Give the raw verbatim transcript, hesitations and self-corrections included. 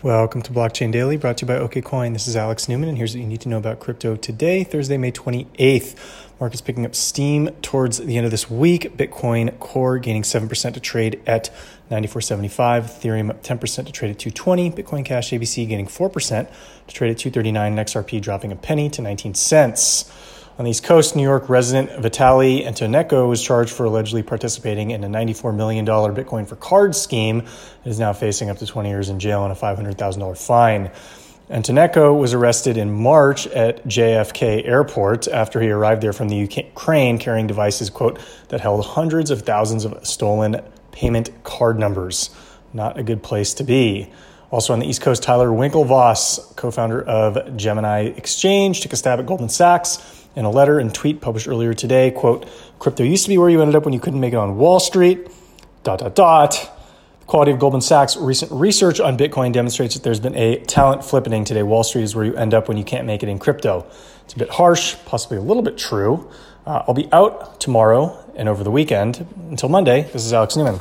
Welcome to Blockchain Daily, brought to you by OKCoin. This is Alex Newman, and here's what you need to know about crypto today, Thursday, May twenty-eighth. Market's picking up steam towards the end of this week. Bitcoin Core gaining seven percent to trade at ninety-four seventy-five. Ethereum up ten percent to trade at two twenty. Bitcoin Cash A B C gaining four percent to trade at two thirty-nine. And X R P dropping a penny to nineteen cents. On the East Coast, New York resident Vitalii Antonenko was charged for allegedly participating in a ninety-four million dollars Bitcoin for card scheme and is now facing up to twenty years in jail and a five hundred thousand dollars fine. Antonenko was arrested in March at J F K Airport after he arrived there from the Ukraine carrying devices, quote, that held hundreds of thousands of stolen payment card numbers. Not a good place to be. Also on the East Coast, Tyler Winklevoss, co-founder of Gemini Exchange, took a stab at Goldman Sachs in a letter and tweet published earlier today, quote, crypto used to be where you ended up when you couldn't make it on Wall Street, dot, dot, dot. The quality of Goldman Sachs' recent research on Bitcoin demonstrates that there's been a talent flippening today. Wall Street is where you end up when you can't make it in crypto. It's a bit harsh, possibly a little bit true. Uh, I'll be out tomorrow and over the weekend. Until Monday, this is Alex Newman.